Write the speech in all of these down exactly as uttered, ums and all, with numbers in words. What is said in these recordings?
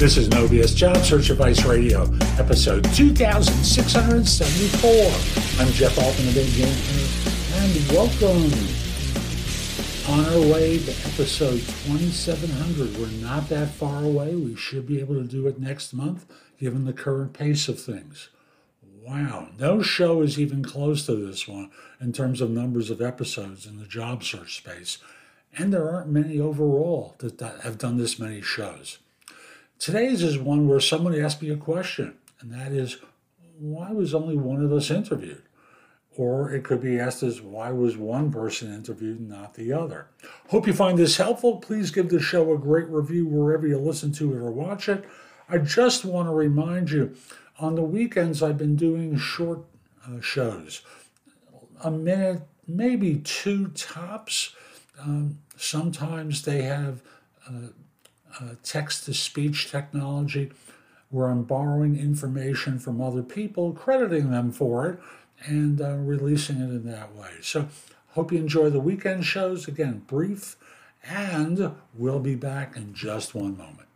This is No B S Job Search Advice Radio, episode two thousand six hundred seventy-four. I'm Jeff Altman, The Big Game Hunter, and welcome. On our way to episode twenty-seven hundred. We're not that far away. We should be able to do it next month, given the current pace of things. Wow, no show is even close to this one in terms of numbers of episodes in the job search space. And there aren't many overall that have done this many shows. Today's is one where somebody asked me a question, and that is, why was only one of us interviewed? Or it could be asked as, why was one person interviewed and not the other? Hope you find this helpful. Please give the show a great review wherever you listen to it or watch it. I just want to remind you, on the weekends I've been doing short uh, shows, a minute, maybe two tops. Um, sometimes they have uh, uh, text-to-speech technology where I'm borrowing information from other people, crediting them for it, and uh, releasing it in that way. So hope you enjoy the weekend shows. Again, brief, and we'll be back in just one moment.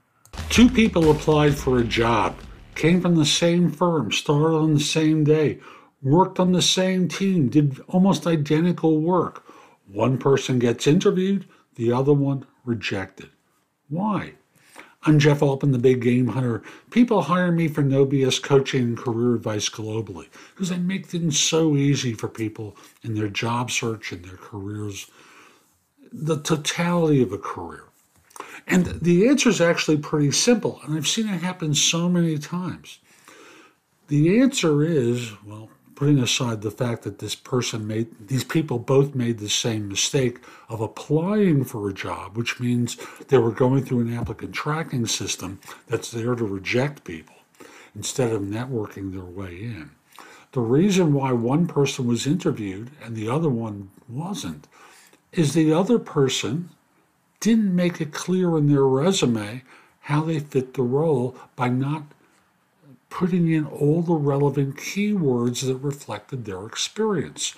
Two people applied for a job, came from the same firm, started on the same day, worked on the same team, did almost identical work. One person gets interviewed, the other one rejected. Why? I'm Jeff Altman, The Big Game Hunter. People hire me for No B S coaching and career advice globally because I make things so easy for people in their job search and their careers, the totality of a career. And the answer is actually pretty simple, and I've seen it happen so many times. The answer is, well, putting aside the fact that this person made, these people both made the same mistake of applying for a job, which means they were going through an applicant tracking system that's there to reject people instead of networking their way in. The reason why one person was interviewed and the other one wasn't is the other person didn't make it clear in their resume how they fit the role by not putting in all the relevant keywords that reflected their experience.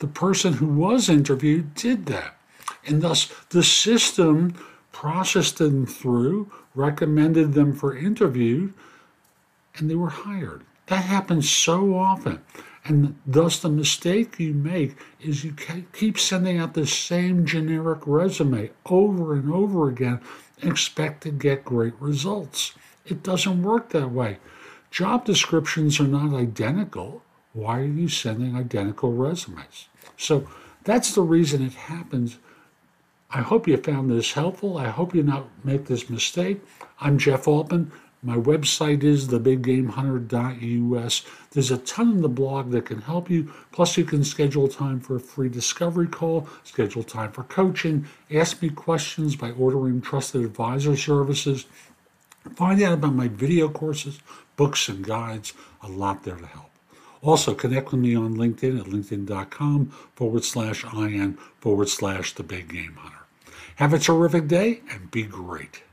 The person who was interviewed did that, and thus the system processed them through, recommended them for interview, and they were hired. That happens so often, and thus the mistake you make is you keep sending out the same generic resume over and over again and expect to get great results. It doesn't work that way. Job descriptions are not identical. Why are you sending identical resumes? So that's the reason it happens. I hope you found this helpful. I hope you not make this mistake. I'm Jeff Altman. My website is the big game hunter dot U S. There's a ton in the blog that can help you. Plus, you can schedule time for a free discovery call, schedule time for coaching, ask me questions by ordering Trusted Adviser Services. Find out about my video courses, books, and guides, a lot there to help. Also, connect with me on LinkedIn at linkedin.com forward slash IN forward slash The Big Game Hunter. Have a terrific day and be great.